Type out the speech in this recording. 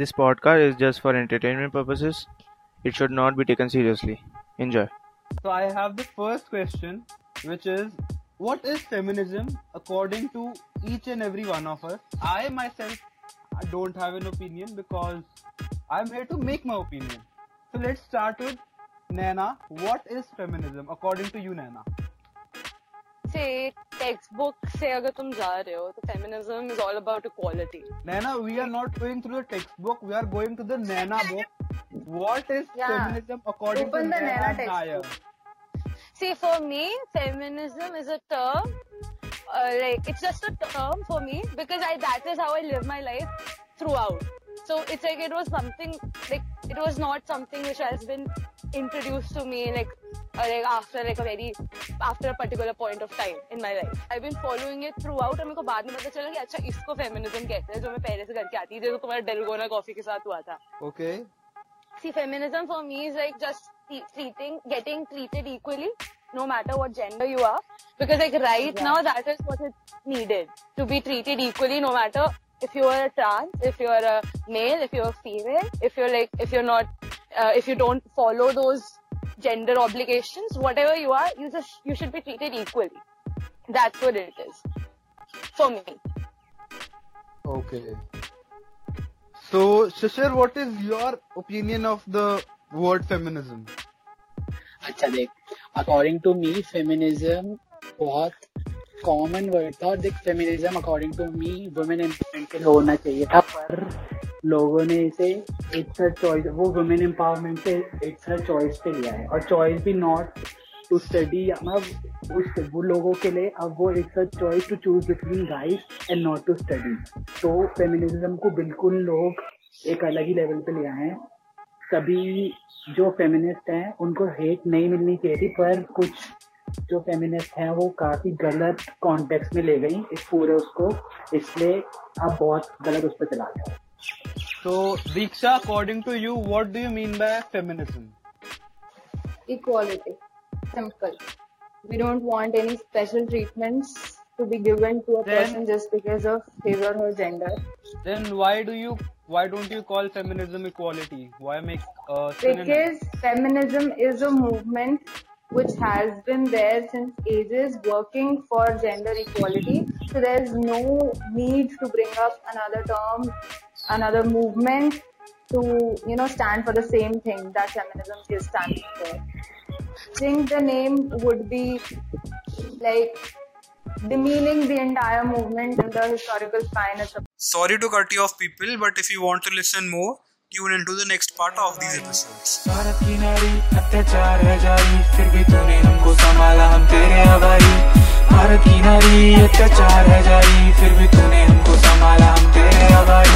This podcast is just for entertainment purposes. It should not be taken seriously. Enjoy. So I have the first question, which is, what is feminism according to each and every one of us? I myself don't have an opinion because I'm here to make my opinion. So let's start with Naina. What is feminism according to you, Naina? Say textbook se agar tum ja rahe ho, to feminism is all about equality. Naina, we are not going through the textbook. We are going to the Naina book. What is feminism according Open to the Naina textbook? See, for me, feminism is a term, it's just a term for me because that is how I live my life throughout. So it's like it was something, it was not something which has been introduced to me after a particular point of time in my life. I've been following it throughout and मेरे को बाद में पता चला कि अच्छा इसको feminism कहते हैं, जो मैं पहले से करके आती थी, जो तुम्हारा डेलगोना कॉफी के साथ हुआ था. Okay. See, feminism for me is like just getting treated equally no matter what gender you are, because now that is what is needed, to be treated equally no matter if you are a trans, if you are a male, if you are a female, if you don't follow those gender obligations, whatever you are, you should be treated equally. That's what it is for me. Okay. So Shishir, what is your opinion of the word feminism? अच्छा देख, according to me, feminism बहुत common word था. देख, feminism according to me women empowerment होना चाहिए था, पर लोगों ने इसे it's her choice, वो women empowerment से it's her choice पे लिया है, और choice भी not to study. अब उस वो लोगों के लिए अब वो it's her choice to choose between guys and not to study. तो feminism को बिल्कुल लोग एक अलग ही लेवल पे लिया है. सभी जो फेमिनिस्ट हैं उनको हेट नहीं मिलनी चाहिए थी, पर कुछ जो फेमिनिस्ट हैं वो काफ़ी गलत कॉन्टेक्स्ट में ले गई इस पूरे उसको, इसलिए आप बहुत गलत उस पर चला रहे हो. तो Diksha, according to you, what do you mean by feminism? Equality, simple. We don't want any special treatments to be given to a person just because of his or her gender. Then why don't you call feminism equality? Why make synonym? Because feminism is a movement which has been there since ages, working for gender equality. So there's no need to bring up another term, another movement to, stand for the same thing that feminism is standing for. I think the name would be demeaning the entire movement and the historical spine. Sorry to cut you off, people, but if you want to listen more, tune into the next part of these episodes. Bharat की नारी अत्याचार है जारी, फिर भी तूने हमको संभाला, हम तेरे आभारी. भारत की नारी अत्याचार है जारी, फिर भी तूने